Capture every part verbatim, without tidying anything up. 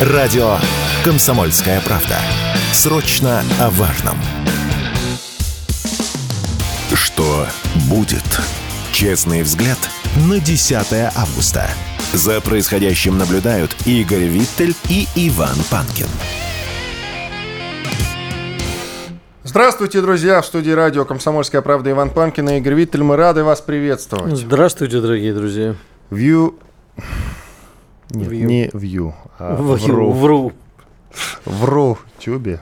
Радио «Комсомольская правда». Срочно о важном. Что будет? Честный взгляд на десятое августа. За происходящим наблюдают Игорь Виттель и Иван Панкин. Здравствуйте, друзья! В студии радио «Комсомольская правда» Иван Панкин и Игорь Виттель. Мы рады вас приветствовать. Здравствуйте, дорогие друзья. Вью... Нет, вью. не вью, а вру. Вру. В Рутюбе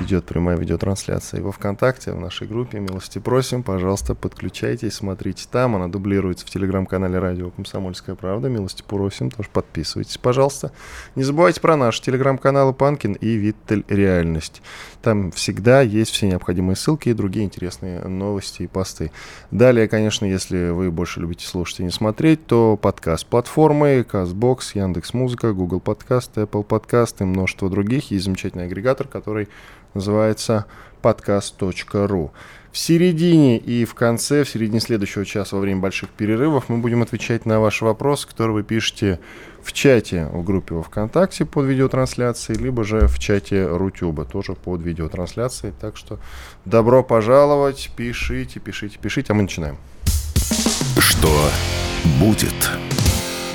идет прямая видеотрансляция. И во Вконтакте, в нашей группе «Милости просим», пожалуйста, подключайтесь, смотрите там. Она дублируется в телеграм-канале радио «Комсомольская правда». «Милости просим», тоже подписывайтесь, пожалуйста. Не забывайте про наши телеграм-каналы «Панкин» и «Виттель Реальность». Там всегда есть все необходимые ссылки и другие интересные новости и посты. Далее, конечно, если вы больше любите слушать и не смотреть, то подкаст-платформы, Castbox, Яндекс.Музыка, Google Подкасты, Apple Подкасты и множество других. Есть замечательный агрегатор, который называется подкаст точка ру. В середине и в конце, в середине следующего часа во время больших перерывов мы будем отвечать на ваши вопросы, которые вы пишете в чате в группе во ВКонтакте под видеотрансляцией, либо же в чате Рутюба тоже под видеотрансляцией. Так что добро пожаловать, пишите, пишите, пишите, а мы начинаем. Что будет?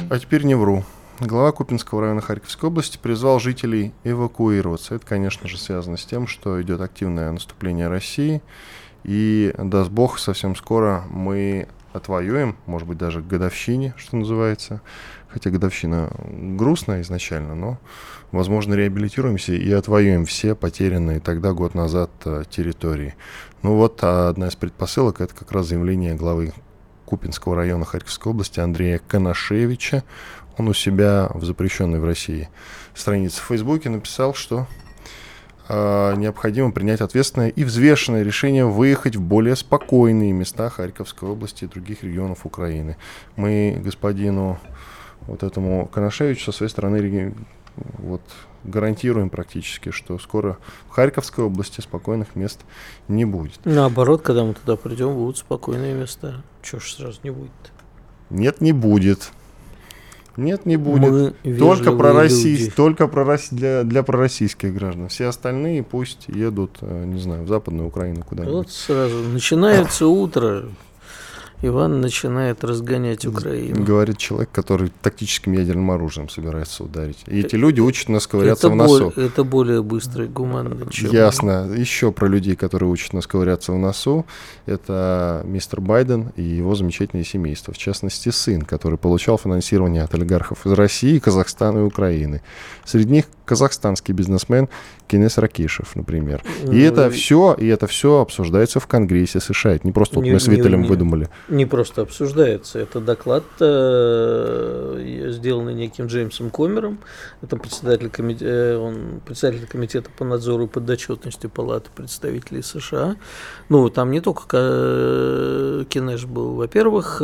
А теперь не вру. Глава Купянского района Харьковской области призвал жителей эвакуироваться. Это, конечно же, связано с тем, что идет активное наступление России. И, даст бог, совсем скоро мы отвоюем, может быть, даже к годовщине, что называется. Хотя годовщина грустная изначально, но, возможно, реабилитируемся и отвоюем все потерянные тогда, год назад, территории. Ну вот, одна из предпосылок – это как раз заявление главы Купянского района Харьковской области Андрея Коношевича. Он у себя в запрещенной в России странице в Фейсбуке написал, что э, необходимо принять ответственное и взвешенное решение выехать в более спокойные места Харьковской области и других регионов Украины. Мы господину вот этому Коношевичу со своей стороны вот, гарантируем практически, что скоро в Харьковской области спокойных мест не будет. Наоборот, когда мы туда придем, будут спокойные места. Чего ж сразу не будет-то? Нет, не будет. Нет, не будет. Только про, Россий, только про Россий, для, для пророссийских граждан. Все остальные пусть едут, не знаю, в Западную Украину куда-нибудь. Вот сразу. Начинается утро. Иван начинает разгонять Украину. Говорит человек, который тактическим ядерным оружием собирается ударить. И эти люди учат нас ковыряться в носу. Более, это более быстро и гуманно. Ясно. Еще про людей, которые учат нас ковыряться в носу, это мистер Байден и его замечательное семейство. В частности, сын, который получал финансирование от олигархов из России, Казахстана и Украины. Среди них казахстанский бизнесмен Кенес Ракишев, например. И, ну, это и... все, и это все обсуждается в Конгрессе США. Это не просто вот не, мы с Виттелем не, выдумали. Не просто обсуждается. Это доклад, сделанный неким Джеймсом Комером. Это председатель, комитет, он председатель комитета по надзору и подотчетности Палаты представителей США. Ну, там не только Кенеш был, во-первых,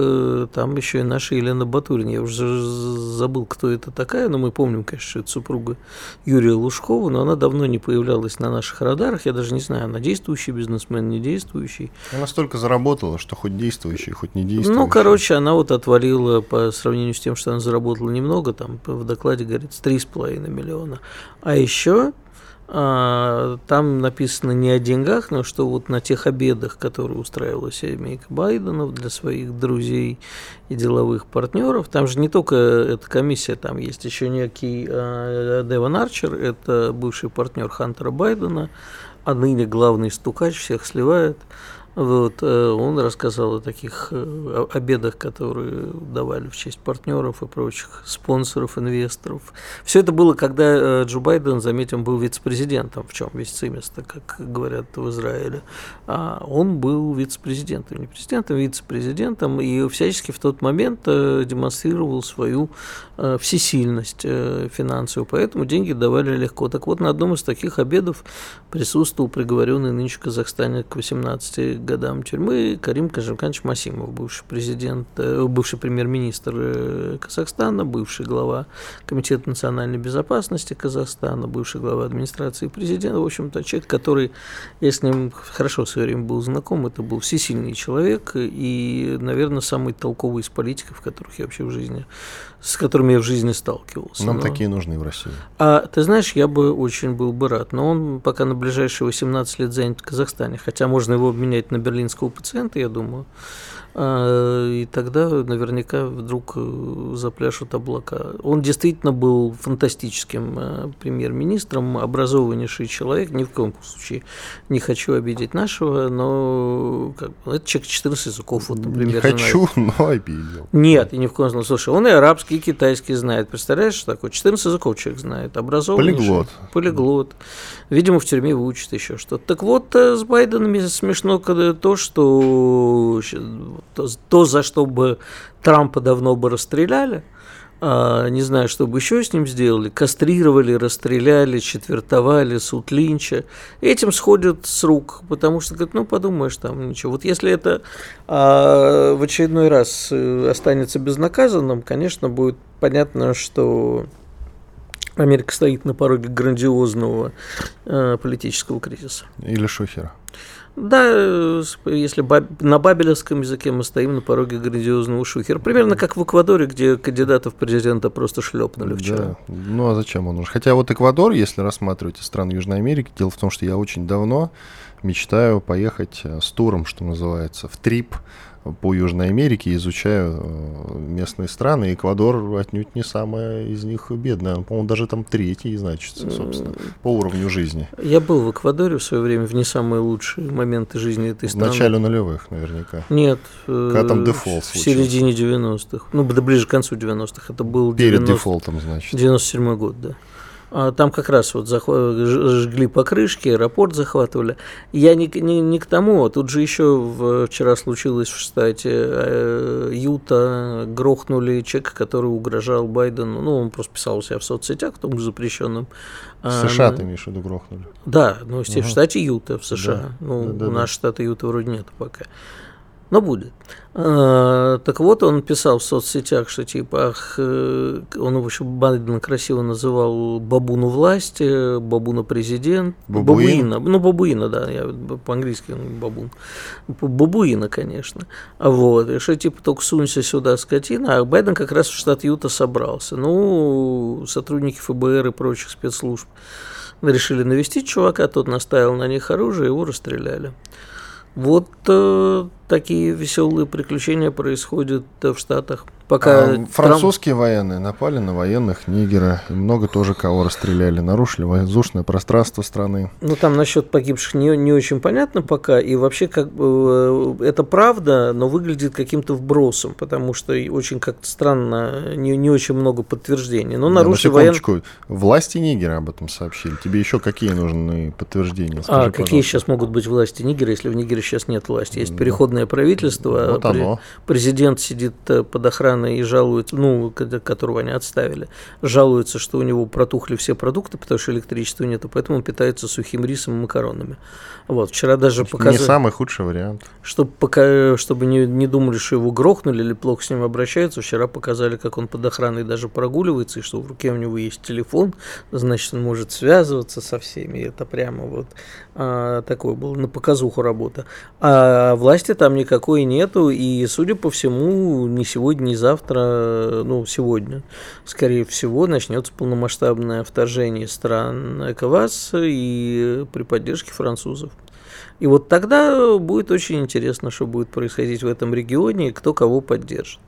там еще и наша Елена Батурина. Я уже забыл, кто это такая, но мы помним, конечно, что это супруга Юрия Лужкова, но она давно не появлялась на наших радарах. Я даже не знаю, она действующий бизнесмен, не действующий. Она столько заработала, что хоть действующий, хоть не действующий. Ну, короче, она вот отвалила по сравнению с тем, что она заработала немного, там в докладе говорится три с половиной миллиона. А еще а, там написано не о деньгах, но что вот на тех обедах, которые устраивала семейка Байденов для своих друзей и деловых партнеров. Там же не только эта комиссия, там есть еще некий а, Девон Арчер, это бывший партнер Хантера Байдена, а ныне главный стукач, всех сливает. Вот, он рассказал о таких обедах, которые давали в честь партнеров и прочих спонсоров, инвесторов. Все это было, когда Джо Байден, заметим, был вице-президентом, в чем вице-место, как говорят в Израиле. А он был вице-президентом, не президентом, вице-президентом, и всячески в тот момент демонстрировал свою всесильность финансовую, поэтому деньги давали легко. Так вот, на одном из таких обедов присутствовал приговоренный нынче в Казахстане к восемнадцати годам тюрьмы Карим Кожимканович Масимов, бывший президент, бывший премьер-министр Казахстана, бывший глава Комитета национальной безопасности Казахстана, бывший глава администрации президента. В общем-то, человек, который, я с ним хорошо в свое время был знаком, это был всесильный человек и, наверное, самый толковый из политиков, которых я вообще в жизни, с которыми я в жизни сталкивался. Нам но... такие нужны в России. А ты знаешь, я бы очень был бы рад, но он пока на ближайшие восемнадцать лет занят в Казахстане, хотя можно его обменять на берлинского пациента, я думаю, и тогда наверняка вдруг запляшут облака. Он действительно был фантастическим премьер-министром, образованнейший человек, ни в коем случае не хочу обидеть нашего, но как, это человек четырнадцать языков, вот, например. Не хочу, знает. Но обидел. Нет, и ни в коем случае. Слушай, он и арабский, и китайский знает, представляешь, что такое? четырнадцать языков человек знает, образованнейший. Полиглот. Полиглот. Видимо, в тюрьме выучит еще что-то. Так вот, с Байденом смешно то, что то, за что бы Трампа давно бы расстреляли, не знаю, что бы еще с ним сделали, кастрировали, расстреляли, четвертовали, суд Линча, этим сходят с рук, потому что, говорят, ну, подумаешь, там ничего. Вот если это а, в очередной раз останется безнаказанным, конечно, будет понятно, что Америка стоит на пороге грандиозного э, политического кризиса. Или шухера. Да, если баб... на бабелевском языке мы стоим на пороге грандиозного шухера. Примерно как в Эквадоре, где кандидатов президента просто шлепнули вчера. Да. Ну а зачем он нужен? Хотя вот Эквадор, если рассматривать страны Южной Америки, дело в том, что я очень давно мечтаю поехать с туром, что называется, в трип по Южной Америке, изучаю местные страны. Эквадор отнюдь не самая из них бедная. По-моему, даже там третий значится, собственно, по уровню жизни. Я был в Эквадоре в свое время в не самые лучшие моменты жизни этой страны. В начале нулевых, наверняка. Нет. Когда там дефолт в случился. В середине девяностых. Ну, да ближе к концу девяностых. Это был перед девяностых, дефолтом, значит. девяносто седьмой год, да. Там как раз вот жгли покрышки, аэропорт захватывали. Я не, не, не к тому, тут же еще вчера случилось в штате Юта, грохнули человека, который угрожал Байдену. Ну, он просто писал у себя в соцсетях, в том же запрещенном. В США ты, Миша, грохнули? Да, ну, естественно, угу. В штате Юта, в США. Да, ну, да, да, у нас да. штата Юта вроде нет пока. Но будет. А, так вот, он писал в соцсетях, что типа, ах, он его еще Байдена красиво называл бабуну власти, бабуна президент, Бабуин? бабуина, ну бабуина, да, я по-английски бабун, бабуина, конечно. А вот, и что типа, только сунься сюда, скотина, а Байден как раз в штат Юта собрался. Ну, сотрудники ФБР и прочих спецслужб решили навестить чувака, тот наставил на них оружие, его расстреляли. Вот э, такие веселые приключения происходят в Штатах. Пока а, Трамп... Французские военные напали на военных Нигера. И много тоже кого расстреляли. Нарушили воздушное пространство страны. Ну, там насчет погибших не, не очень понятно пока. И вообще как э, это правда, но выглядит каким-то вбросом. Потому что очень как-то странно, не, не очень много подтверждений. Но нарушили да, военные... Власти Нигера об этом сообщили. Тебе еще какие нужны подтверждения? Скажи, а какие пожалуйста. Сейчас могут быть власти Нигера, если в Нигере сейчас нет власти? Есть переходное правительство. Вот оно. Президент сидит под охраной и жалуются, ну, которого они отставили, жалуются, что у него протухли все продукты, потому что электричества нету, поэтому он питается сухим рисом и макаронами. Вот, вчера даже показали... Не самый худший вариант. Чтобы, пока, чтобы не, не думали, что его грохнули или плохо с ним обращаются, вчера показали, как он под охраной даже прогуливается, и что в руке у него есть телефон, значит, он может связываться со всеми, это прямо вот а, такое было, на показуху работа. А власти там никакой нету, и, судя по всему, не сегодня, не завтра, ну, сегодня, скорее всего, начнется полномасштабное вторжение стран ЭКОВАС и при поддержке французов. И вот тогда будет очень интересно, что будет происходить в этом регионе и кто кого поддержит.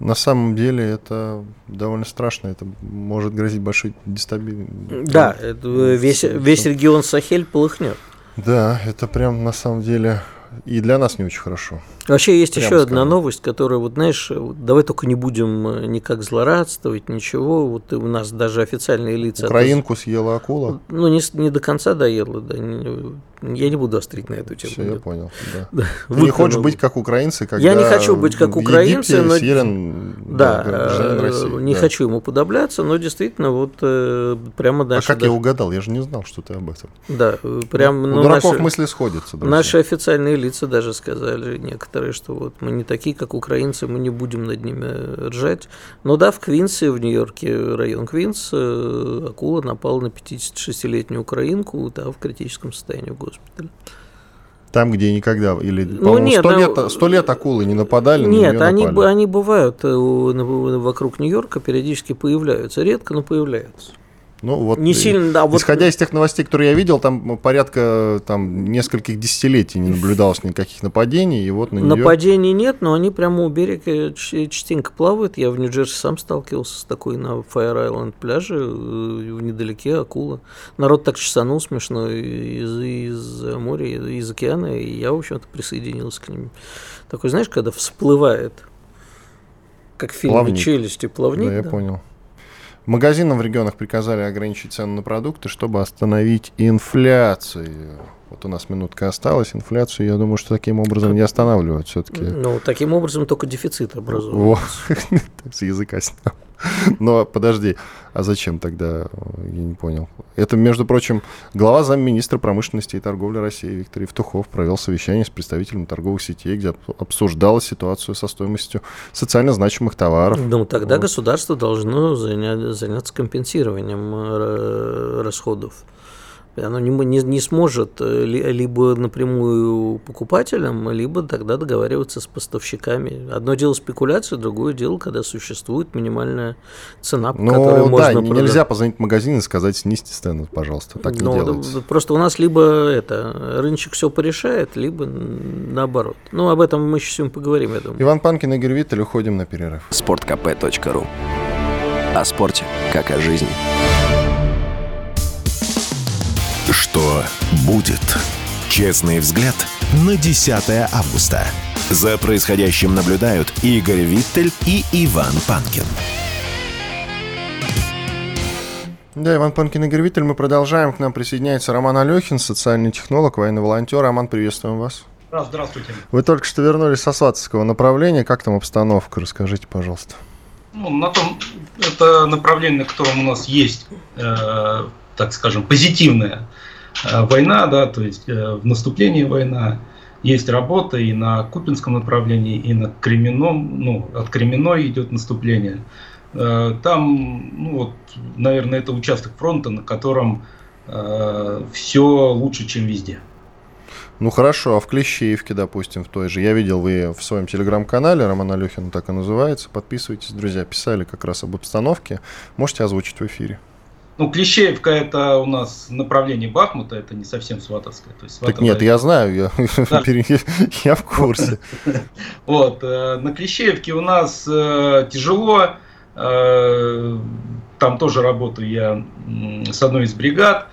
На самом деле это довольно страшно, это может грозить большой дестабилизацией. Да, весь, весь регион Сахель полыхнет. Да, это прям на самом деле... И для нас не очень хорошо. Вообще есть Прямо еще скажу. одна новость, которая, вот знаешь, давай только не будем никак злорадствовать, ничего. Вот у нас даже официальные лица... Украинку отоз... съела акула? Ну, не, не до конца доела, да. Я не буду острить на эту тему. Все, я понял, да. да. Ты не хочешь быть как украинцы, когда... Я не хочу быть как украинцы, но... Съелен... Да, да России, не да. хочу ему подобляться, но действительно вот прямо дальше... А как даже... я угадал? Я же не знал, что ты об этом. Да, прям... У ну, дураков наши... мысли сходятся, друзья. Наши официальные лица лица даже сказали некоторые, что вот мы не такие, как украинцы, мы не будем над ними ржать. Но да, в Квинсе, в Нью-Йорке, район Квинс, акула напала на пятидесятишестилетнюю украинку, та в критическом состоянии в госпитале. Там, где никогда, или, ну, по-моему, нет, сто, лет, сто лет акулы не нападали, нет, на неё напали. Нет, они бывают вокруг Нью-Йорка, периодически появляются, редко, но появляются. Ну, вот, не сильно, да, исходя вот... из тех новостей, которые я видел, там порядка там, нескольких десятилетий не наблюдалось никаких нападений. И вот на Нью-Йорк... Нападений нет, но они прямо у берега частенько плавают. Я в Нью-Джерси сам сталкивался с такой на Файр-Айленд пляже, недалеке акула. Народ так чесанул смешно из, из моря, из океана, и я, в общем-то, присоединился к ним. Такой, знаешь, когда всплывает, как в фильме «Плавник». «Челюсти», плавник. Да, я да? понял. Магазинам в регионах приказали ограничить цену на продукты, чтобы остановить инфляцию. Вот у нас минутка осталась. Инфляцию, я думаю, что таким образом не останавливают все-таки. Ну, таким образом только дефицит образуется. С языка снял. Но подожди, а зачем тогда? Я не понял. Это, между прочим, глава замминистра промышленности и торговли России Виктор Евтухов провел совещание с представителями торговых сетей, где обсуждала ситуацию со стоимостью социально значимых товаров. Ну, тогда вот. Государство должно заня- заняться компенсированием расходов. Оно не, не, не сможет либо напрямую покупателям, либо тогда договариваться с поставщиками. Одно дело спекуляция, другое дело, когда существует минимальная цена, по которой да, можно продать. Нельзя позвонить в магазин и сказать, снизьте цену, пожалуйста. Так не делается. Просто у нас либо это, рыночек все порешает, либо наоборот. Ну, об этом мы еще сегодня поговорим, я думаю. Иван Панкин, Игорь Виттель, уходим на перерыв. спорт кэ пэ точка ру. О спорте, как о жизни. Что будет? Честный взгляд на десятое августа. За происходящим наблюдают Игорь Виттель и Иван Панкин. Да, Иван Панкин, Игорь Виттель. Мы продолжаем. К нам присоединяется Роман Алехин, социальный технолог, военный волонтер. Роман, приветствуем вас. Здравствуйте. Вы только что вернулись со сватовского направления. Как там обстановка? Расскажите, пожалуйста. Ну, на том, это направление, на котором у нас есть... Э- так скажем, позитивная э, война, да, то есть э, в наступлении война, есть работа и на Купянском направлении, и на Кременном, ну, от Кременной идет наступление. Э, там, ну, вот, наверное, это участок фронта, на котором э, все лучше, чем везде. Ну хорошо, а в Клещеевке, допустим, в той же, я видел, вы в своем телеграм-канале, Роман Алехин так и называется, подписывайтесь, друзья, писали как раз об обстановке, можете озвучить в эфире. Ну, Клещеевка – это у нас направление Бахмута, это не совсем сватовское. То есть, так сватовая... нет, я знаю, я, да. я в курсе. Вот, на Клещеевке у нас тяжело, там тоже работаю я с одной из бригад.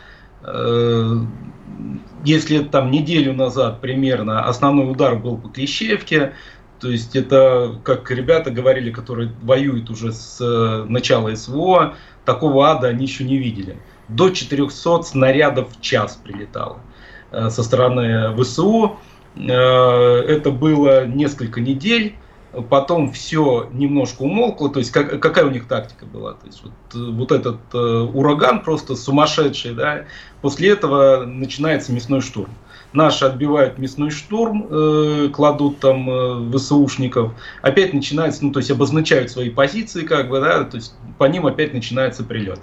Если там неделю назад примерно основной удар был по Клещеевке, то есть это, как ребята говорили, которые воюют уже с начала СВО, такого ада они еще не видели. До четырехсот снарядов в час прилетало со стороны ВСУ. Это было несколько недель, потом все немножко умолкло. То есть как, какая у них тактика была? То есть вот, вот этот ураган просто сумасшедший, да? После этого начинается мясной штурм. Наши отбивают мясной штурм, э, кладут там э, ВСУшников, опять начинается, ну то есть обозначают свои позиции, как бы, да, то есть по ним опять начинается прилет.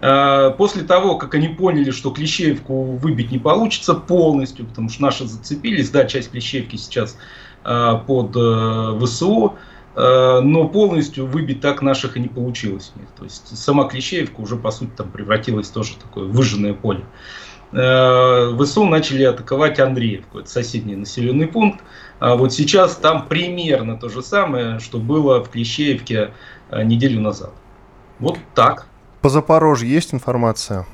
Э, после того, как они поняли, что Клещеевку выбить не получится полностью, потому что наши зацепились, да, часть Клещеевки сейчас э, под э, ВСУ, э, но полностью выбить так наших и не получилось у них. То есть сама Клещеевка уже по сути там превратилась тоже в такое выжженное поле. ВСУ начали атаковать Андреевку, это соседний населенный пункт. А вот сейчас там примерно то же самое, что было в Клещеевке неделю назад. Вот так. По Запорожью есть информация?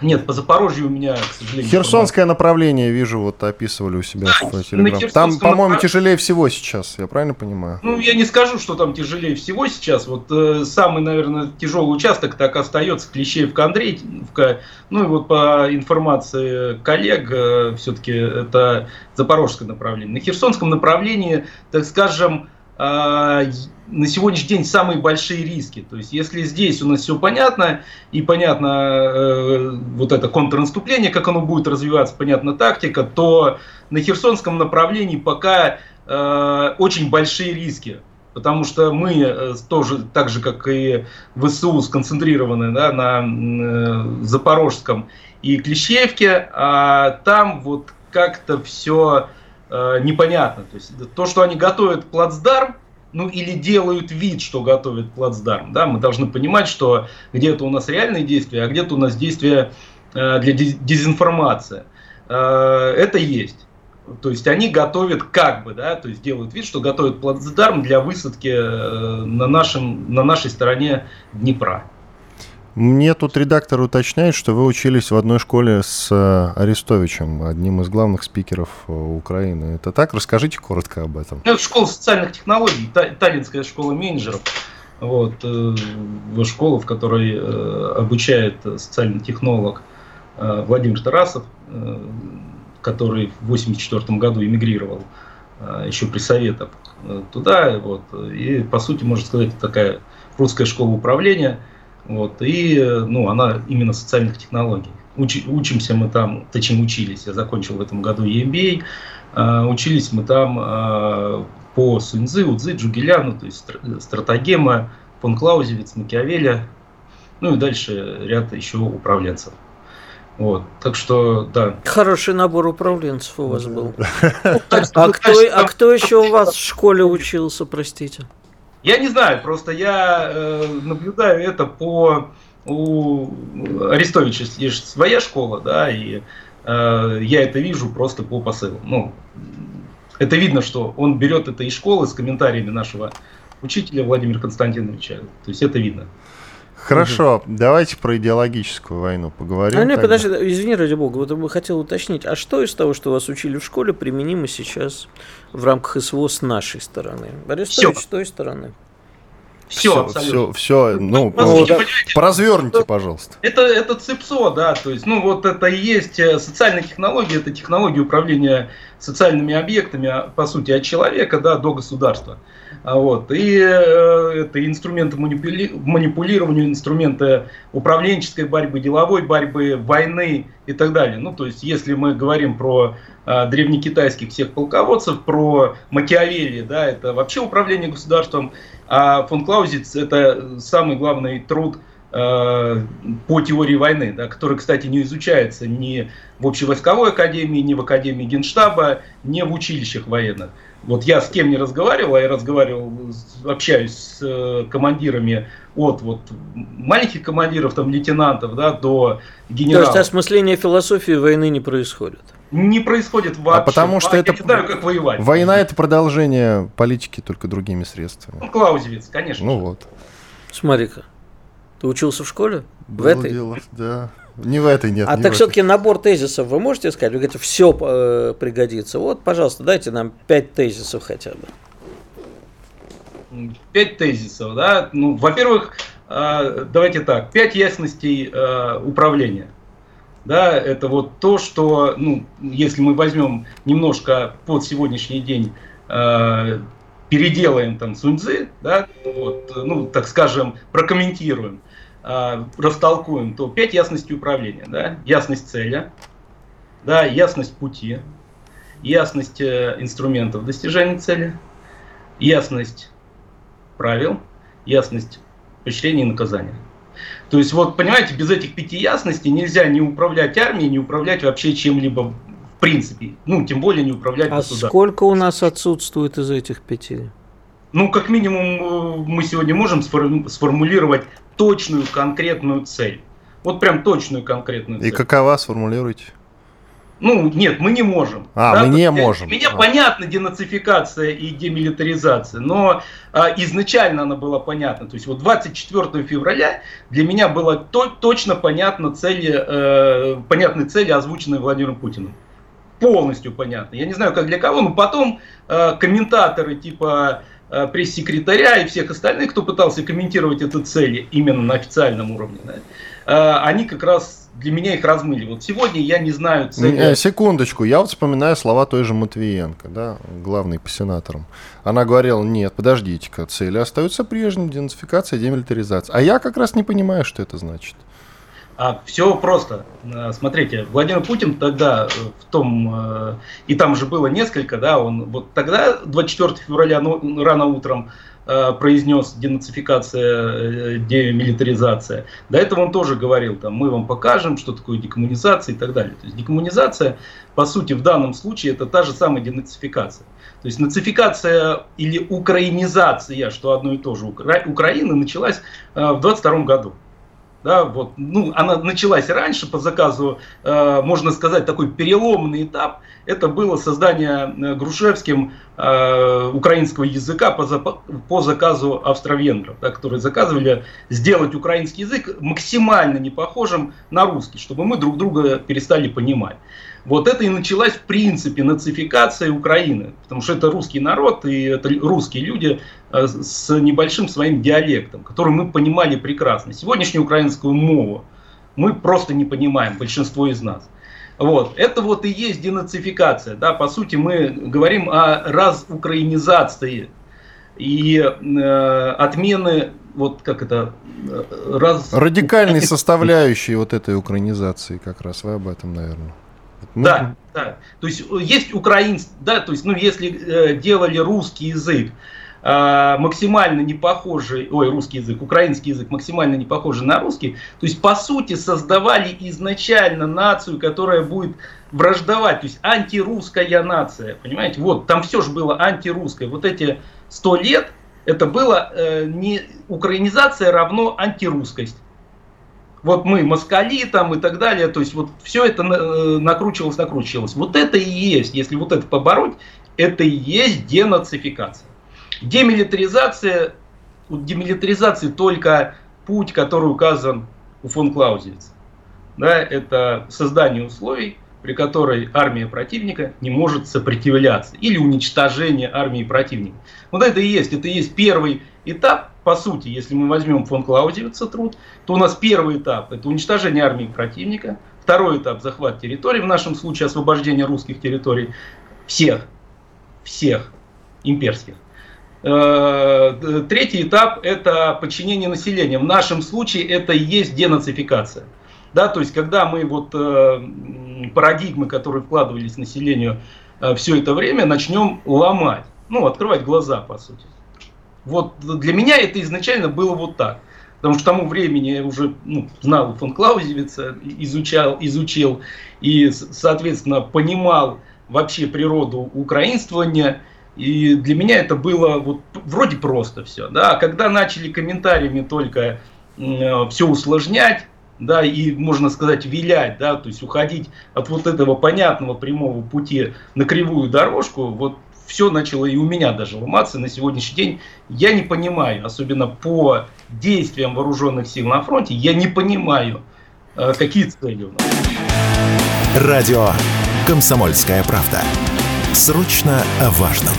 Нет, по Запорожью у меня, к сожалению... Херсонское направление, вижу, вот описывали у себя да, в Телеграм. Там, по-моему, тяжелее всего сейчас, я правильно понимаю? Ну, я не скажу, что там тяжелее всего сейчас. Вот э, самый, наверное, тяжелый участок так остается, Клещеевка, Андреевка. Ну, и вот по информации коллег, э, все-таки это запорожское направление. На херсонском направлении, так скажем, на сегодняшний день самые большие риски. То есть, если здесь у нас все понятно, и понятно э, вот это контрнаступление, как оно будет развиваться, понятна тактика, то на Херсонском направлении пока э, очень большие риски. Потому что мы тоже, так же как и ВСУ, сконцентрированы да, на э, Запорожском и Клещеевке, а там вот как-то все э, непонятно. То есть, то, что они готовят плацдарм, ну или делают вид, что готовят плацдарм. Да? Мы должны понимать, что где-то у нас реальные действия, а где-то у нас действия э, для дезинформации. Э, это есть. То есть они готовят как бы, да, то есть делают вид, что готовят плацдарм для высадки э, на, нашем, на нашей стороне Днепра. Мне тут редактор уточняет, что вы учились в одной школе с Арестовичем, одним из главных спикеров Украины. Это так? Расскажите коротко об этом. Это школа социальных технологий, таллинская школа менеджеров. Вот, школа, в которой обучает социальный технолог Владимир Тарасов, который в восемьдесят четвёртом году эмигрировал еще при Советах туда. Вот, и, по сути, можно сказать, это такая русская школа управления. Вот, и ну, она именно социальных технологий. Учи, учимся мы там, точнее учились, я закончил в этом году и эм би эй, э, учились мы там э, по Суньцзы, Удзи, Джугеляну, то есть стратагема, фон Клаузевиц, Макиавелли, ну и дальше ряд еще управленцев. Вот, так что, да. Хороший набор управленцев у вас был. А кто еще у вас в школе учился, простите? Я не знаю, просто я э, наблюдаю это по у Арестовича есть своя школа, да, и э, я это вижу просто по посылам. Ну, это видно, что он берет это из школы с комментариями нашего учителя Владимира Константиновича. То есть это видно. Хорошо, угу. Давайте про идеологическую войну поговорим. А нет, подожди, извини, ради бога, вот я бы хотел уточнить, а что из того, что вас учили в школе, применимо сейчас в рамках СВО с нашей стороны? Арестович, с той стороны. Все, все, все, все, ну, ну да. Разверните, это, пожалуйста. Это, это ЦИПСО, да, то есть, ну, вот это и есть социальные технологии, это технологии управления социальными объектами, по сути, от человека, да, до государства. Вот, и э, это инструменты манипули... манипулирования, инструменты управленческой борьбы, деловой борьбы, войны и так далее. Ну, то есть, если мы говорим про э, древнекитайских всех полководцев, про Макиавелли, да, это вообще управление государством, а фон Клаузевиц – это самый главный труд э, по теории войны, да, который, кстати, не изучается ни в общевойсковой академии, ни в академии Генштаба, ни в училищах военных. Вот я с кем не разговаривал, а я разговаривал, общаюсь с э, командирами от вот, маленьких командиров, там, лейтенантов, да, до генералов. То есть осмысление философии войны не происходит? Не происходит вообще. А потому что а, это... Я не знаю, как воевать. Война – это продолжение политики, только другими средствами. Ну, Клаузевиц, конечно. Ну вот. Смотри-ка, ты учился в школе? Было в этой? Дело, да. Не в этой, нет. А не так все-таки этой. Набор тезисов вы можете сказать? Вы говорите, все э, пригодится. Вот, пожалуйста, дайте нам пять тезисов хотя бы. Пять тезисов, да? Ну, во-первых, э, давайте так, пять ясностей э, управления. Да, это вот то, что, ну, если мы возьмем немножко под сегодняшний день, э, переделаем там Суньцзы, да, вот, ну, так скажем, прокомментируем, растолкуем, то пять ясностей управления, да? Ясность цели, да? Ясность пути, ясность инструментов достижения цели, ясность правил, ясность поощрения и наказания. То есть, вот понимаете, без этих пяти ясностей нельзя не управлять армией, не управлять вообще чем-либо в принципе, ну, тем более не управлять государством. А сколько у нас отсутствует из этих пяти? Ну, как минимум, мы сегодня можем сформулировать точную конкретную цель. Вот прям точную конкретную цель. И какова, сформулируйте? Ну, нет, мы не можем. А, да? мы не Для можем. Меня а. понятна денацификация и демилитаризация, но а, изначально она была понятна. То есть, вот двадцать четвёртого февраля для меня была то, точно понятна цели, э, понятны цели, озвученные Владимиром Путиным. Полностью понятно. Я не знаю, как для кого, но потом э, комментаторы типа... пресс-секретаря и всех остальных, кто пытался комментировать эти цели именно на официальном уровне, да, они как раз для меня их размыли. Вот сегодня я не знаю цели. Секундочку, я вот вспоминаю слова той же Матвиенко, да, главной по сенаторам. Она говорила: нет, подождите-ка, цели остаются прежними, денацификация, демилитаризация. А я как раз не понимаю, что это значит. А, все просто. Смотрите, Владимир Путин тогда в том, и там же было несколько, да, он вот тогда, двадцать четвёртого февраля, ну, рано утром, произнес денацификация, демилитаризация. До этого он тоже говорил, там, мы вам покажем, что такое декоммунизация и так далее. То есть декоммунизация, по сути, в данном случае, это та же самая денацификация. То есть нацификация или украинизация, что одно и то же, Укра... Украина началась э, в двадцать втором году. Да, вот, ну, она началась раньше по заказу, э, можно сказать, такой переломный этап. Это было создание Грушевским э, украинского языка по, за, по заказу австро-венгров, да, которые заказывали сделать украинский язык максимально не похожим на русский, чтобы мы друг друга перестали понимать. Вот это и началась, в принципе, нацификация Украины, потому что это русский народ и это русские люди э, с небольшим своим диалектом, который мы понимали прекрасно. Сегодняшнюю украинскую мову мы просто не понимаем, большинство из нас. Вот. Это вот и есть денацификация. Да? По сути, мы говорим о разукраинизации и э, отмены, вот как это... Раз... Радикальной составляющей вот этой украинизации как раз. Вы об этом, наверное. Мы... Да, да. То есть есть украинцы, да, то есть, ну, если э, делали русский язык, максимально не похожий, ой, русский язык, украинский язык максимально не похожий на русский, то есть, по сути, создавали изначально нацию, которая будет враждовать, то есть, антирусская нация, понимаете, вот, там все же было антирусское, вот эти сто лет, это было э, не украинизация равно антирусскость. Вот мы, москали там и так далее, то есть, вот все это накручивалось, накручивалось. Вот это и есть, если вот это побороть, это и есть денацификация. Демилитаризация, у демилитаризации только путь, который указан у фон Клаузевица. Да, это создание условий, при которой армия противника не может сопротивляться, или уничтожение армии противника. Вот это и есть, это и есть первый этап, по сути, если мы возьмем фон Клаузевица труд, то у нас первый этап – это уничтожение армии противника, второй этап – захват территорий, в нашем случае освобождение русских территорий, всех, всех имперских. Третий этап – это подчинение населения. В нашем случае это и есть денацификация. Да, то есть, когда мы вот парадигмы, которые вкладывались в население все это время, начнем ломать, ну, открывать глаза, по сути. Вот для меня это изначально было вот так. Потому что к тому времени я уже, ну, знал фон Клаузевица, изучал, изучил и, соответственно, понимал вообще природу украинствования. И для меня это было вот вроде просто все. Да? Когда начали комментариями только э, все усложнять, да, и, можно сказать, вилять, да, то есть уходить от вот этого понятного прямого пути на кривую дорожку, вот все начало и у меня даже ломаться на сегодняшний день. Я не понимаю, особенно по действиям вооруженных сил на фронте, я не понимаю, э, какие цели у нас. Радио «Комсомольская правда». Срочно о важном.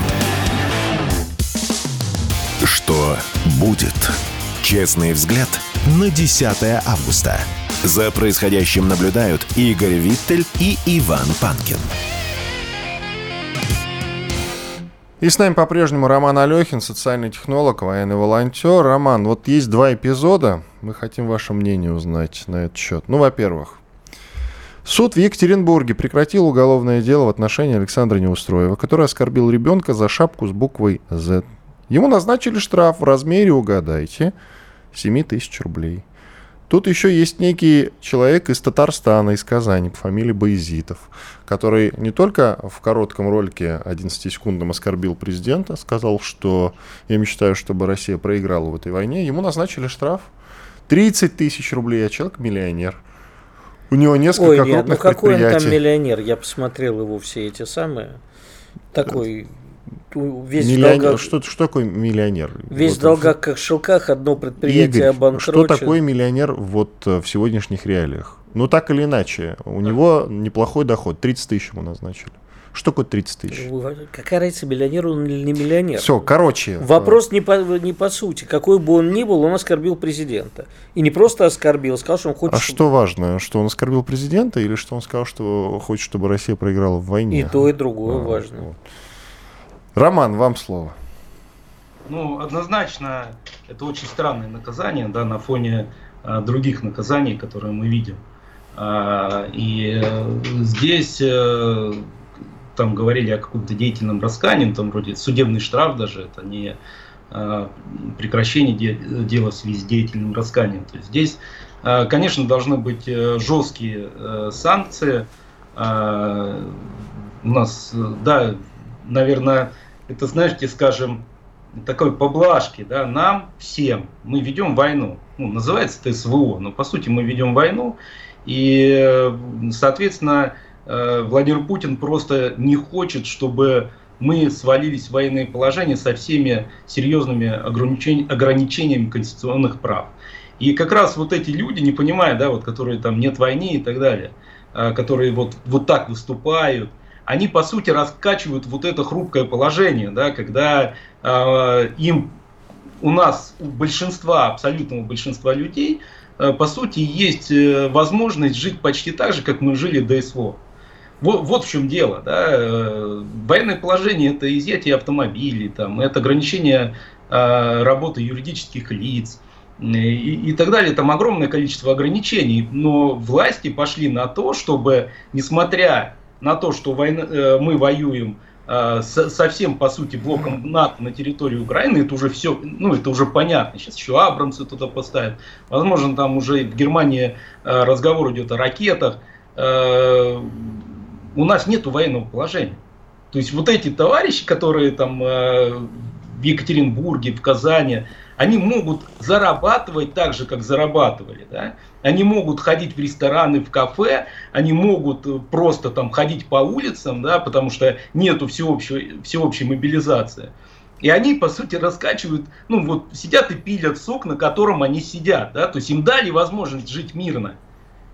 Что будет? Честный взгляд на десятое августа. За происходящим наблюдают Игорь Виттель и Иван Панкин. И с нами по-прежнему Роман Алехин, социальный технолог, военный волонтер. Роман, вот есть два эпизода. Мы хотим ваше мнение узнать на этот счет. Ну, во-первых, суд в Екатеринбурге прекратил уголовное дело в отношении Александра Неустроева, который оскорбил ребенка за шапку с буквой «З». Ему назначили штраф в размере, угадайте, семь тысяч рублей. Тут еще есть некий человек из Татарстана, из Казани, по фамилии Баязитов, который не только в коротком ролике одиннадцатисекундном оскорбил президента, сказал, что я мечтаю, чтобы Россия проиграла в этой войне. Ему назначили штраф тридцать тысяч рублей, а человек миллионер. У него несколько Ой, крупных ну какой предприятий. Он там миллионер? Я посмотрел его все эти самые. Такой весь миллионер, в долгах. Что, что такое миллионер? Весь вот в долгах, как в шелках, одно предприятие Игорь, обанкрочено. Что такое миллионер вот в сегодняшних реалиях? Ну так или иначе, у так. него неплохой доход. тридцать тысяч ему назначили. штуку тридцать тысяч. Какая разница, миллионер он или не миллионер? Все, короче. Вопрос не по, не по сути. Какой бы он ни был, он оскорбил президента. И не просто оскорбил, сказал, что он хочет... А чтобы... что важно, что он оскорбил президента или что он сказал, что хочет, чтобы Россия проиграла в войне? И то, и другое а, важно. Вот. Роман, вам слово. Ну, однозначно, это очень странное наказание, да, на фоне а, других наказаний, которые мы видим. А, и а, здесь... А, там говорили о каком-то деятельном раскане, там вроде судебный штраф даже, это не э, прекращение де- дела в связи с деятельным расканием. То есть здесь, э, конечно, должны быть жесткие э, санкции. Э, у нас, да, наверное, это, знаете, скажем, такой поблажки, да, нам всем. Мы ведем войну. Ну, называется это СВО, но по сути мы ведем войну. И, соответственно, Владимир Путин просто не хочет, чтобы мы свалились в военное положение со всеми серьезными ограничениями, ограничениями конституционных прав. И как раз вот эти люди, не понимая, да, вот, которые там нет войны и так далее, которые вот, вот так выступают, они по сути раскачивают вот это хрупкое положение, да, когда э, им у нас, у большинства, абсолютного большинства людей, э, по сути есть возможность жить почти так же, как мы жили до СВО. Вот, вот в чем дело. Да. Военное положение – это изъятие автомобилей, там, это ограничение э, работы юридических лиц и, и так далее. Там огромное количество ограничений. Но власти пошли на то, чтобы, несмотря на то, что война, э, мы воюем э, со, со всем, по сути, блоком НАТО на территории Украины, это уже все, ну, это уже понятно. Сейчас еще Абрамсы туда поставят. Возможно, там уже в Германии э, разговор идет о ракетах. Э, У нас нет военного положения. То есть вот эти товарищи, которые там э, в Екатеринбурге, в Казани, они могут зарабатывать так же, как зарабатывали. Да? Они могут ходить в рестораны, в кафе, они могут просто там ходить по улицам, да, потому что нету всеобщей, всеобщей мобилизации. И они, по сути, раскачивают, ну вот сидят и пилят сок, на котором они сидят. Да? То есть им дали возможность жить мирно,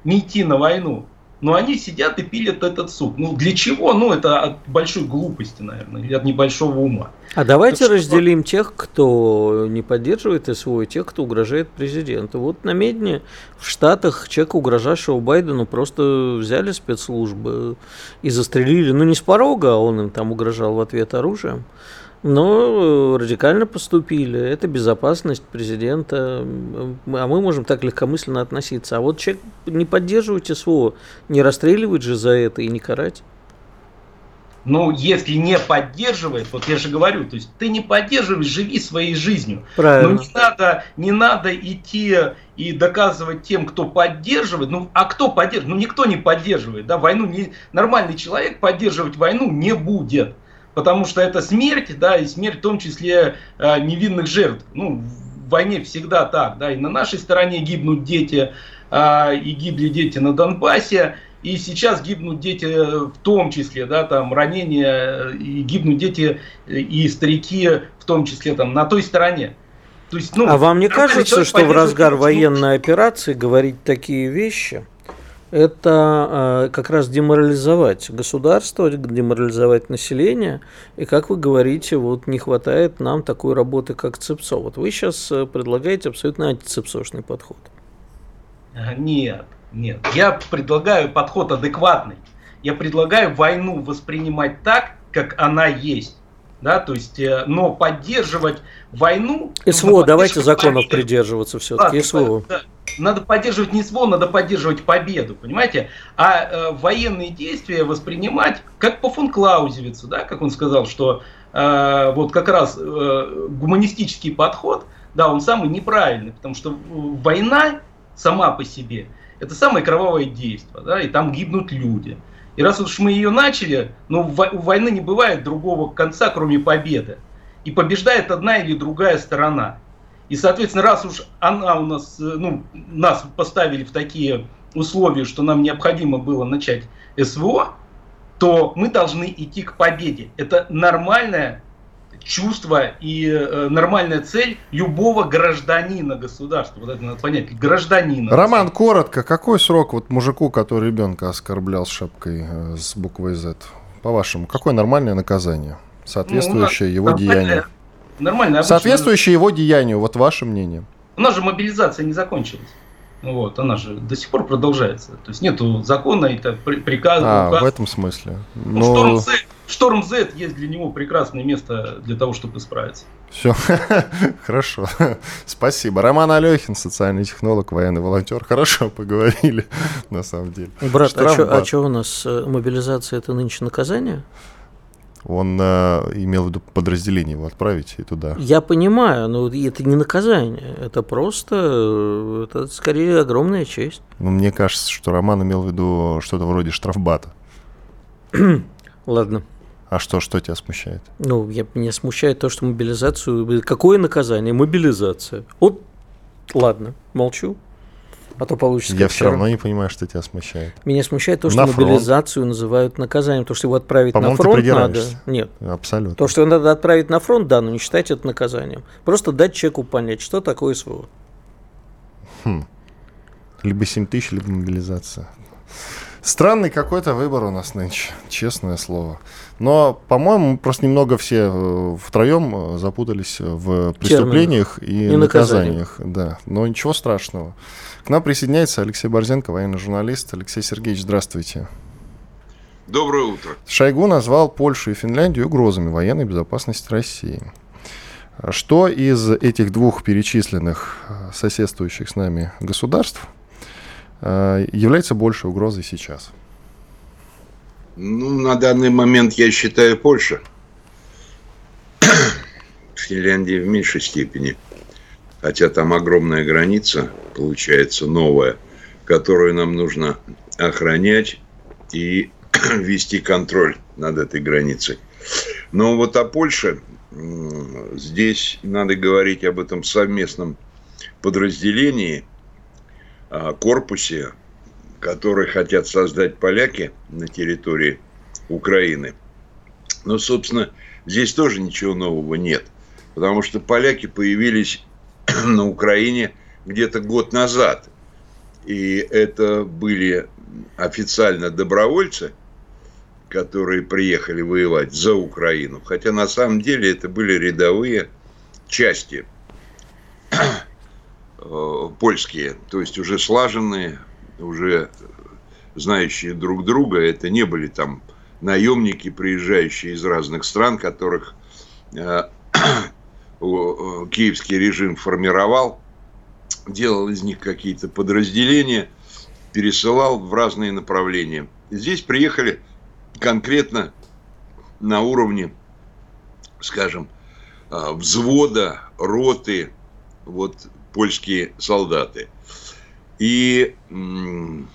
не идти на войну. Но они сидят и пилят этот суп. Ну, для чего? Ну, это от большой глупости, наверное, или от небольшого ума. А давайте так разделим что... тех, кто не поддерживает СВО, и тех, кто угрожает президенту. Вот на Медне в Штатах человека, угрожавшего Байдену, просто взяли спецслужбы и застрелили. Ну, не с порога, а он им там угрожал в ответ оружием. Но радикально поступили. Это безопасность президента. А мы можем так легкомысленно относиться. А вот человек не поддерживает СВО, не расстреливает же за это и не карать. Ну, если не поддерживает, вот я же говорю, то есть ты не поддерживаешь, живи своей жизнью. Правильно. Но не надо, не надо идти и доказывать тем, кто поддерживает. Ну, а кто поддерживает? Ну, никто не поддерживает. Да? Войну не... Нормальный человек поддерживать войну не будет. Потому что это смерть, да, и смерть в том числе э, невинных жертв. Ну, в войне всегда так, да, и на нашей стороне гибнут дети, э, и гибли дети на Донбассе, и сейчас гибнут дети в том числе, да, там ранения, и гибнут дети и старики в том числе там на той стороне. То есть, ну, а вам не кажется, что в разгар военной операции говорить такие вещи? Это э, как раз деморализовать государство, деморализовать население. И, как вы говорите, вот не хватает нам такой работы, как Цепсо. Вот вы сейчас предлагаете абсолютно антицепсошный подход. Нет, нет. Я предлагаю подход адекватный. Я предлагаю войну воспринимать так, как она есть. Да, то есть, э, но поддерживать войну... СВО, давайте законов победы. Придерживаться все-таки. Ладно, СВО. Да. Надо поддерживать не СВО, надо поддерживать победу, понимаете? А э, военные действия воспринимать как по фон Клаузевицу, да, как он сказал, что э, вот как раз э, гуманистический подход, да, он самый неправильный, потому что война сама по себе это самое кровавое действие, да, и там гибнут люди. И раз уж мы ее начали, но ну, у войны не бывает другого конца, кроме победы, и побеждает одна или другая сторона. И, соответственно, раз уж она у нас, ну, нас поставили в такие условия, что нам необходимо было начать СВО, то мы должны идти к победе. Это нормальное чувство и э, нормальная цель любого гражданина государства. Вот это надо понять. Гражданина. Роман, коротко, какой срок вот мужику, который ребенка оскорблял шапкой э, с буквой Z? по-вашему, какое нормальное наказание, соответствующее ну, его нормальное, деянию? Нормальное, обычное... Соответствующее его деянию, вот ваше мнение. У нас же мобилизация не закончилась. Вот, она же до сих пор продолжается. То есть нету закона, это приказа. А, указ. В этом смысле. Но... Ну, Шторм З, Шторм З есть для него прекрасное место для того, чтобы исправиться. Все, хорошо. Спасибо. Роман Алехин, социальный технолог, военный волонтер. Хорошо поговорили, на самом деле. Брат, а что у нас мобилизация, это нынче наказание? Он э, имел в виду подразделение его отправить и туда. Я понимаю, но это не наказание, это просто, это скорее огромная честь. Ну, мне кажется, что Роман имел в виду что-то вроде штрафбата. Ладно. А что, что тебя смущает? Ну, я, меня смущает то, что мобилизацию... Какое наказание? Мобилизация. Вот, ладно, молчу. А то получится. Я все равно не понимаю, что тебя смущает. Меня смущает то, что мобилизацию называют наказанием. То, что его отправить на фронт надо. Нет. Абсолютно. То, что его надо отправить на фронт, да, но не считать это наказанием. Просто дать человеку понять, что такое СВО. Хм. Либо семь тысяч, либо мобилизация. Странный какой-то выбор у нас нынче, честное слово. Но, по-моему, просто немного все втроем запутались в преступлениях и, и наказаниях. Да. Но ничего страшного. К нам присоединяется Алексей Борзенко, военный журналист. Алексей Сергеевич, здравствуйте. Доброе утро. Шойгу назвал Польшу и Финляндию угрозами военной безопасности России. Что из этих двух перечисленных соседствующих с нами государств является большей угрозой сейчас? Ну, на данный момент, я считаю, Польша. Финляндия в меньшей степени. Хотя там огромная граница, получается, новая, которую нам нужно охранять и вести контроль над этой границей. Но вот о Польше здесь надо говорить об этом совместном подразделении, корпусе, который хотят создать поляки на территории Украины. Но, собственно, здесь тоже ничего нового нет. Потому что поляки появились на Украине где-то год назад. И это были официально добровольцы, которые приехали воевать за Украину. Хотя на самом деле это были рядовые части польские, то есть уже слаженные, уже знающие друг друга. Это не были там наемники, приезжающие из разных стран, которых э, э, киевский режим формировал, делал из них какие-то подразделения, пересылал в разные направления. Здесь приехали конкретно на уровне, скажем, э, взвода, роты, вот, польские солдаты. И м-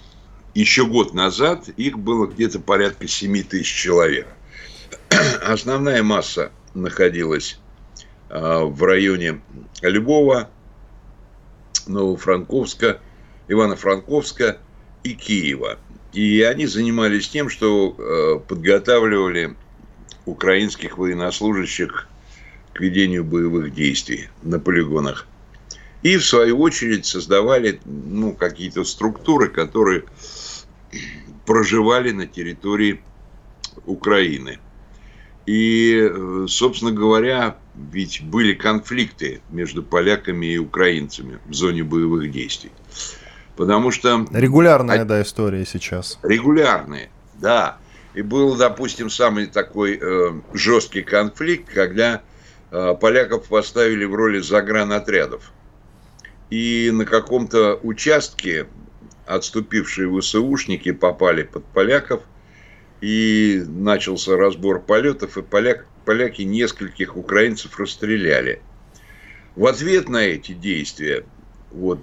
еще год назад их было где-то порядка семь тысяч человек. Основная масса находилась э, в районе Львова, Новофранковска, Ивано-Франковска и Киева. И они занимались тем, что э, подготавливали украинских военнослужащих к ведению боевых действий на полигонах. И, в свою очередь, создавали ну, какие-то структуры, которые проживали на территории Украины. И, собственно говоря, ведь были конфликты между поляками и украинцами в зоне боевых действий. Потому что... Регулярная, от... да, история сейчас. Регулярная, да. И был, допустим, самый такой э, жесткий конфликт, когда э, поляков поставили в роли загранотрядов. И на каком-то участке отступившие ВСУшники попали под поляков, и начался разбор полетов, и поляк, поляки нескольких украинцев расстреляли. В ответ на эти действия, вот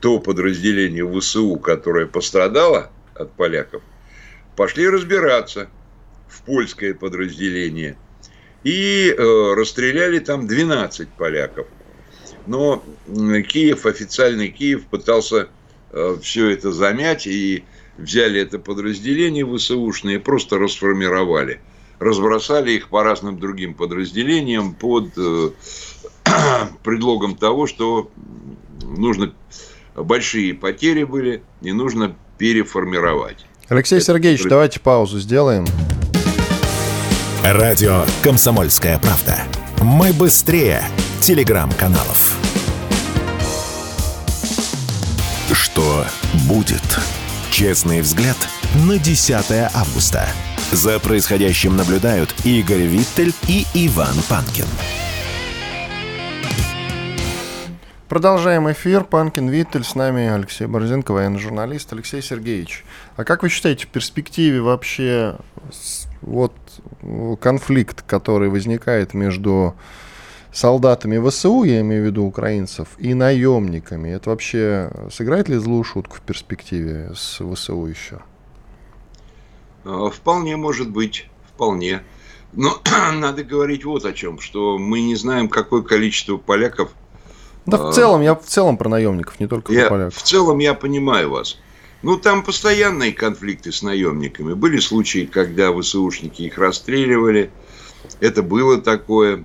то подразделение ВСУ, которое пострадало от поляков, пошли разбираться в польское подразделение, и э, расстреляли там двенадцать поляков. Но Киев, официальный Киев, пытался э, все это замять, и взяли это подразделение ВСУшное и просто расформировали. Разбросали их по разным другим подразделениям под э, предлогом того, что нужно, большие потери были и нужно переформировать. Алексей это Сергеевич, пред... давайте паузу сделаем. Радио «Комсомольская правда». Мы быстрее телеграм-каналов. Что будет? Честный взгляд на десятое августа. За происходящим наблюдают Игорь Виттель и Иван Панкин. Продолжаем эфир. Панкин, Виттель, с нами Алексей Борзенко, военный журналист. Алексей Сергеевич, а как вы считаете, в перспективе вообще вот конфликт, который возникает между солдатами ВСУ, я имею в виду украинцев, и наемниками, это вообще сыграет ли злую шутку в перспективе с ВСУ еще? Вполне может быть, вполне. Но надо говорить вот о чем, что мы не знаем, какое количество поляков. Да, в целом, я в целом про наемников, не только я, про поляков. В целом я понимаю вас. Ну, там постоянные конфликты с наемниками. Были случаи, когда ВСУшники их расстреливали. Это было такое.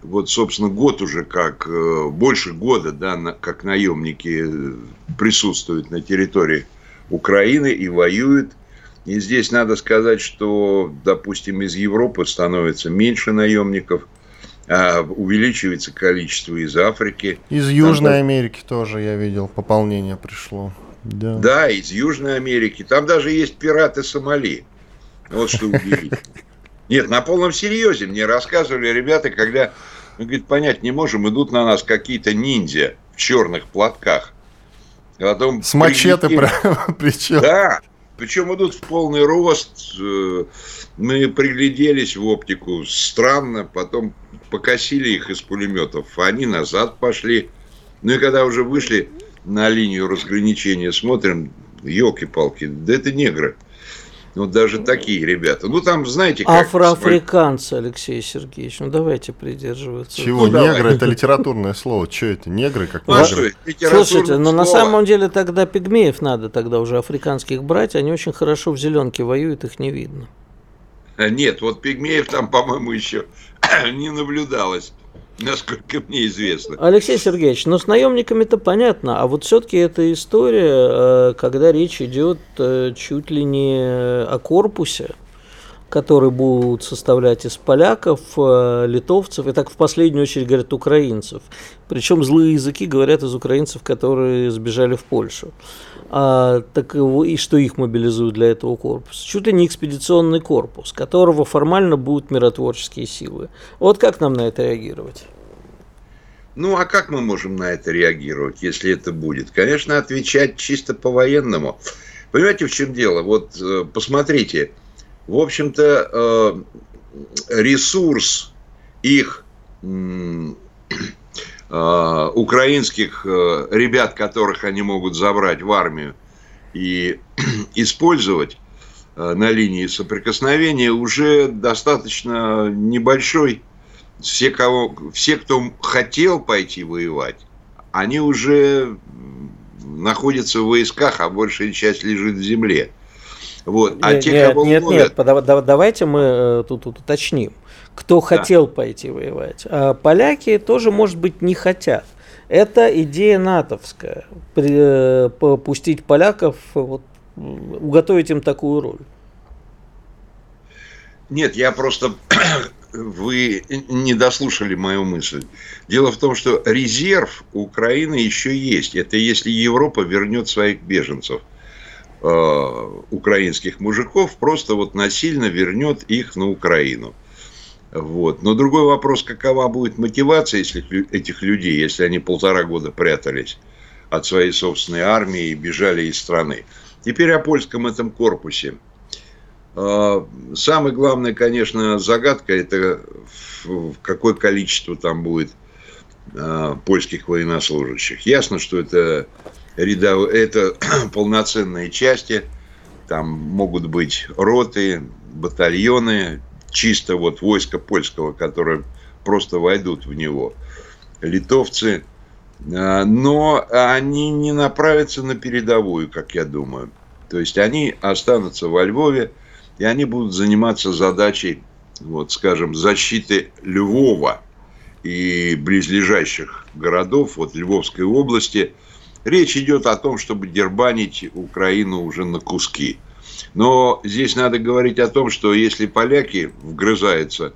Вот, собственно, год уже как, больше года, да, как наемники присутствуют на территории Украины и воюют. И здесь надо сказать, что, допустим, из Европы становится меньше наемников. А увеличивается количество из Африки. Из Южной там... Америки тоже, я видел, пополнение пришло. Да. да, из Южной Америки. Там даже есть пираты Сомали. Вот что удивительно. Нет, на полном серьезе мне рассказывали ребята, когда, ну, говорит, понять не можем, идут на нас какие-то ниндзя в черных платках. Потом С мачете причем. Да. Причем идут в полный рост, мы пригляделись в оптику, странно, потом покосили их из пулеметов, они назад пошли. Ну и когда уже вышли на линию разграничения, смотрим, елки-палки, да это негры. Ну, даже такие ребята. Ну, там, знаете, как... Афроафриканцы, Алексей Сергеевич. Ну, давайте придерживаться. Чего? Ну, негры? Давай. Это литературное слово. Что это? Негры? Как ну, негры? Что, слушайте, но ну, на самом деле тогда пигмеев надо тогда уже африканских брать. Они очень хорошо в зеленке воюют, их не видно. Нет, вот пигмеев там, по-моему, еще не наблюдалось. Насколько мне известно. Алексей Сергеевич, ну с наемниками-то понятно, а вот все-таки эта история, когда речь идет чуть ли не о корпусе, который будут составлять из поляков, литовцев, и так в последнюю очередь говорят украинцев. Причем злые языки говорят из украинцев, которые сбежали в Польшу. А, так и что их мобилизуют для этого корпуса? Чуть ли не экспедиционный корпус, которого формально будут миротворческие силы. Вот как нам на это реагировать? Ну, а как мы можем на это реагировать, если это будет? Конечно, отвечать чисто по-военному. Понимаете, в чем дело? Вот посмотрите, в общем-то, ресурс их украинских ребят, которых они могут забрать в армию и использовать на линии соприкосновения, уже достаточно небольшой. Все, кого, все, кто хотел пойти воевать, они уже находятся в войсках, а большая часть лежит в земле. Вот. А нет, те, нет, нет, нет, давайте мы тут, тут уточним, кто да. хотел пойти воевать. А поляки тоже, может быть, не хотят. Это идея натовская, попустить поляков, вот, уготовить им такую роль. Нет, я просто... Вы не дослушали мою мысль. Дело в том, что резерв Украины еще есть. Это если Европа вернет своих беженцев. Украинских мужиков, просто вот насильно вернет их на Украину. Вот. Но другой вопрос, какова будет мотивация если, этих людей, если они полтора года прятались от своей собственной армии и бежали из страны. Теперь о польском этом корпусе. Самая главная, конечно, загадка, это какое количество там будет польских военнослужащих. Ясно, что это... Это полноценные части, там могут быть роты, батальоны, чисто вот войско польского, которые просто войдут в него, литовцы, но они не направятся на передовую, как я думаю. То есть они останутся во Львове, и они будут заниматься задачей, вот, скажем, защиты Львова и близлежащих городов, вот Львовской области. Речь идет о том, чтобы дербанить Украину уже на куски. Но здесь надо говорить о том, что если поляки вгрызаются э,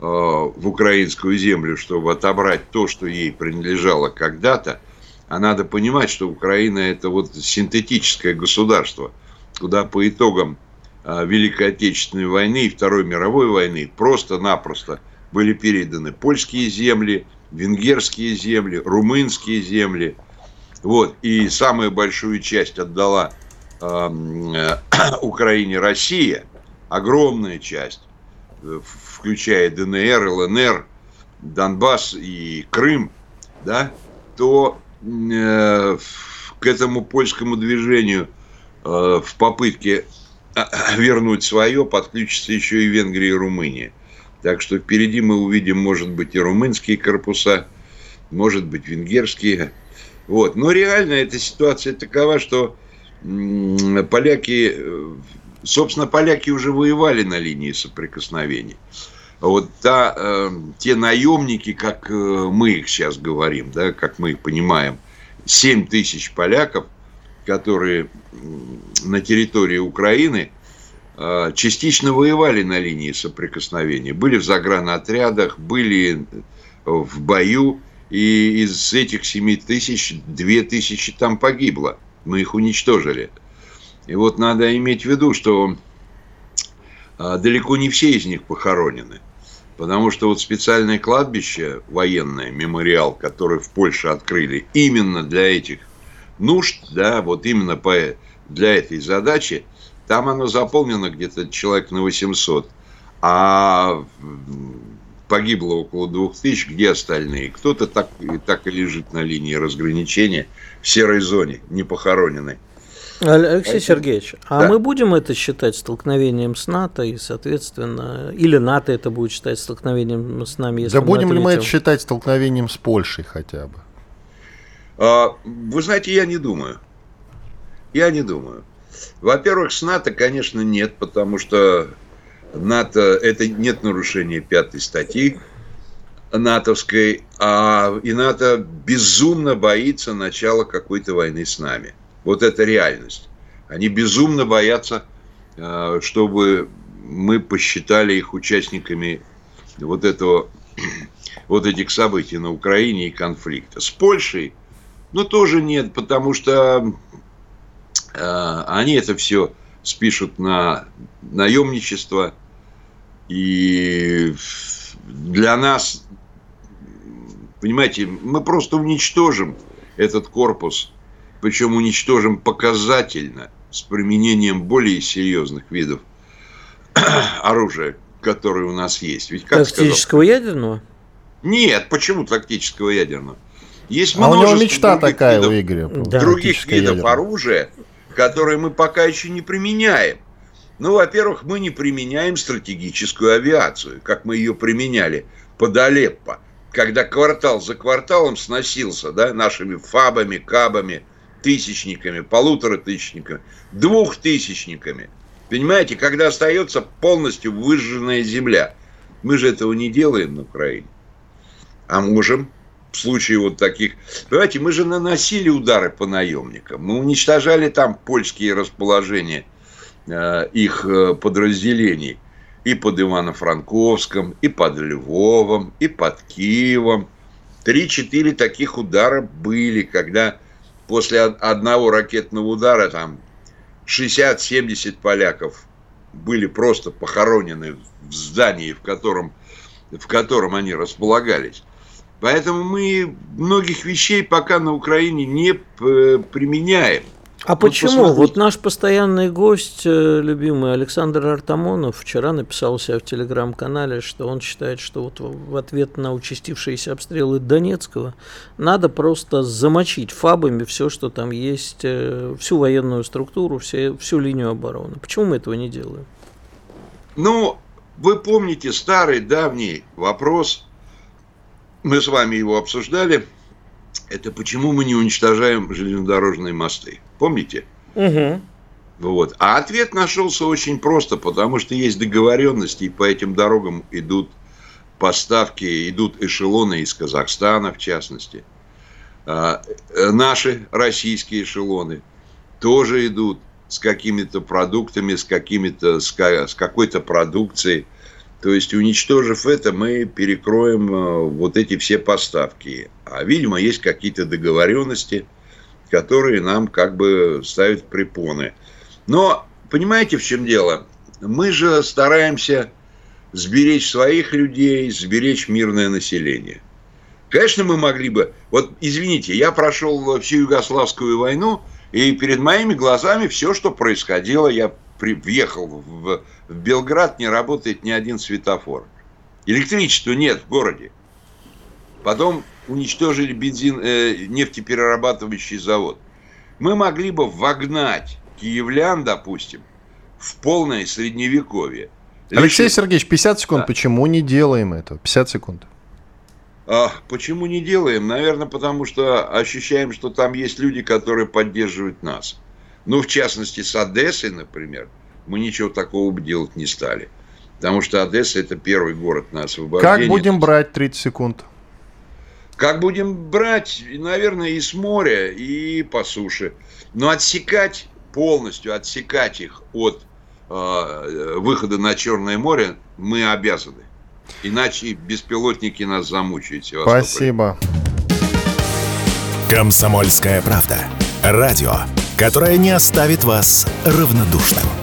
в украинскую землю, чтобы отобрать то, что ей принадлежало когда-то, а надо понимать, что Украина – это вот синтетическое государство, куда по итогам э, Великой Отечественной войны и Второй мировой войны просто-напросто были переданы польские земли, венгерские земли, румынские земли. Вот. И самую большую часть отдала э, Украине Россия, огромная часть, включая ДНР, ЛНР, Донбасс и Крым, да, то э, к этому польскому движению э, в попытке вернуть свое подключатся еще и Венгрия и Румыния. Так что впереди мы увидим, может быть, и румынские корпуса, может быть, венгерские. Вот. Но реально эта ситуация такова, что поляки, собственно, поляки уже воевали на линии соприкосновения. Вот та, э, те наемники, как мы их сейчас говорим, да, как мы их понимаем, семь тысяч поляков, которые на территории Украины, частично воевали на линии соприкосновения, были в загранотрядах, были в бою, и из этих семь тысяч, две тысячи там погибло, мы их уничтожили. И вот надо иметь в виду, что далеко не все из них похоронены, потому что вот специальное кладбище военное, мемориал, который в Польше открыли именно для этих нужд, да, вот именно по, для этой задачи, там оно заполнено где-то человек на восемьсот, а погибло около двух тысяч, где остальные? Кто-то так, так и лежит на линии разграничения в серой зоне, не похороненной. Алексей Сергеевич, а да. мы будем это считать столкновением с НАТО и, соответственно, или НАТО это будет считать столкновением с нами? Если да мы будем ответим... ли мы это считать столкновением с Польшей хотя бы? А, вы знаете, я не думаю. Я не думаю. Во-первых, с НАТО, конечно, нет, потому что НАТО, это нет нарушения пятой статьи натовской, а и НАТО безумно боится начала какой-то войны с нами. Вот это реальность. Они безумно боятся, чтобы мы посчитали их участниками вот этого, вот этих событий на Украине и конфликта. С Польшей, ну, тоже нет, потому что... Они это все спишут на наемничество, и для нас, понимаете, мы просто уничтожим этот корпус, причем уничтожим показательно с применением более серьезных видов оружия, которые у нас есть. Ведь, как тактического сказал, ядерного? Нет, почему тактического ядерного? Есть а у него мечта такая видов, у Игоря. Да, других видов ядерного оружия, которые мы пока еще не применяем. Ну, во-первых, мы не применяем стратегическую авиацию, как мы ее применяли под Алеппо, когда квартал за кварталом сносился, да, нашими фабами, кабами, тысячниками, полуторатысячниками, двухтысячниками. Понимаете, когда остается полностью выжженная земля. Мы же этого не делаем на Украине. А можем... В случае вот таких... Понимаете, мы же наносили удары по наемникам. Мы уничтожали там польские расположения э, их э, подразделений. И под Ивано-Франковском, и под Львовом, и под Киевом. Три-четыре таких удара были, когда после одного ракетного удара там шестьдесят-семьдесят поляков были просто похоронены в здании, в котором, в котором они располагались. Поэтому мы многих вещей пока на Украине не применяем. А вот почему? Посмотрите. Вот наш постоянный гость, любимый Александр Артамонов, вчера написал себя в телеграм-канале, что он считает, что вот в ответ на участившиеся обстрелы Донецкого надо просто замочить фабами все, что там есть, всю военную структуру, все, всю линию обороны. Почему мы этого не делаем? Ну, вы помните старый давний вопрос... Мы с вами его обсуждали. Это почему мы не уничтожаем железнодорожные мосты. Помните? Угу. Вот. А ответ нашелся очень просто, потому что есть договоренности, и по этим дорогам идут поставки, идут эшелоны из Казахстана, в частности. Наши российские эшелоны тоже идут с какими-то продуктами, с, какими-то, с, с какой-то продукцией. То есть, уничтожив это, мы перекроем вот эти все поставки. А, видимо, есть какие-то договоренности, которые нам как бы ставят препоны. Но, понимаете, в чем дело? Мы же стараемся сберечь своих людей, сберечь мирное население. Конечно, мы могли бы... Вот, извините, я прошел всю Югославскую войну, и перед моими глазами все, что происходило, я... Въехал в, в Белград, не работает ни один светофор. Электричества нет в городе. Потом уничтожили бензин, э, нефтеперерабатывающий завод. Мы могли бы вогнать киевлян, допустим, в полное средневековье. Алексей Лишь... Сергеевич, пятьдесят секунд. Да. Почему не делаем это? пятьдесят секунд. А, почему не делаем? Наверное, потому что ощущаем, что там есть люди, которые поддерживают нас. Ну, в частности, с Одессой, например, мы ничего такого бы делать не стали. Потому что Одесса – это первый город на освобождение. Как будем брать тридцать секунд? Как будем брать, наверное, и с моря, и по суше. Но отсекать полностью, отсекать их от э, выхода на Черное море мы обязаны. Иначе беспилотники нас замучают. Спасибо. «Комсомольская правда». Радио, которое не оставит вас равнодушным.